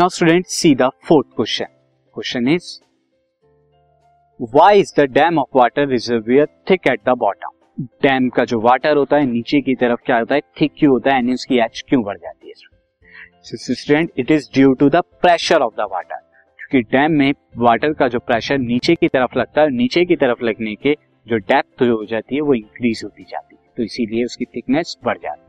Now student see the fourth question. Question is why is the dam of water reservoir thick at the bottom. Dam का जो water होता है नीचे की तरफ क्या होता है, थिक क्यों होता है, यानी उसकी एच क्यों बढ़ जाती है. Student it is due to the pressure of the water, क्योंकि डैम में वाटर का जो प्रेशर नीचे की तरफ लगता है, नीचे की तरफ लगने के जो डेप्थ हो जाती है वो इंक्रीज होती जाती है, तो इसीलिए उसकी थिकनेस बढ़ जाती है.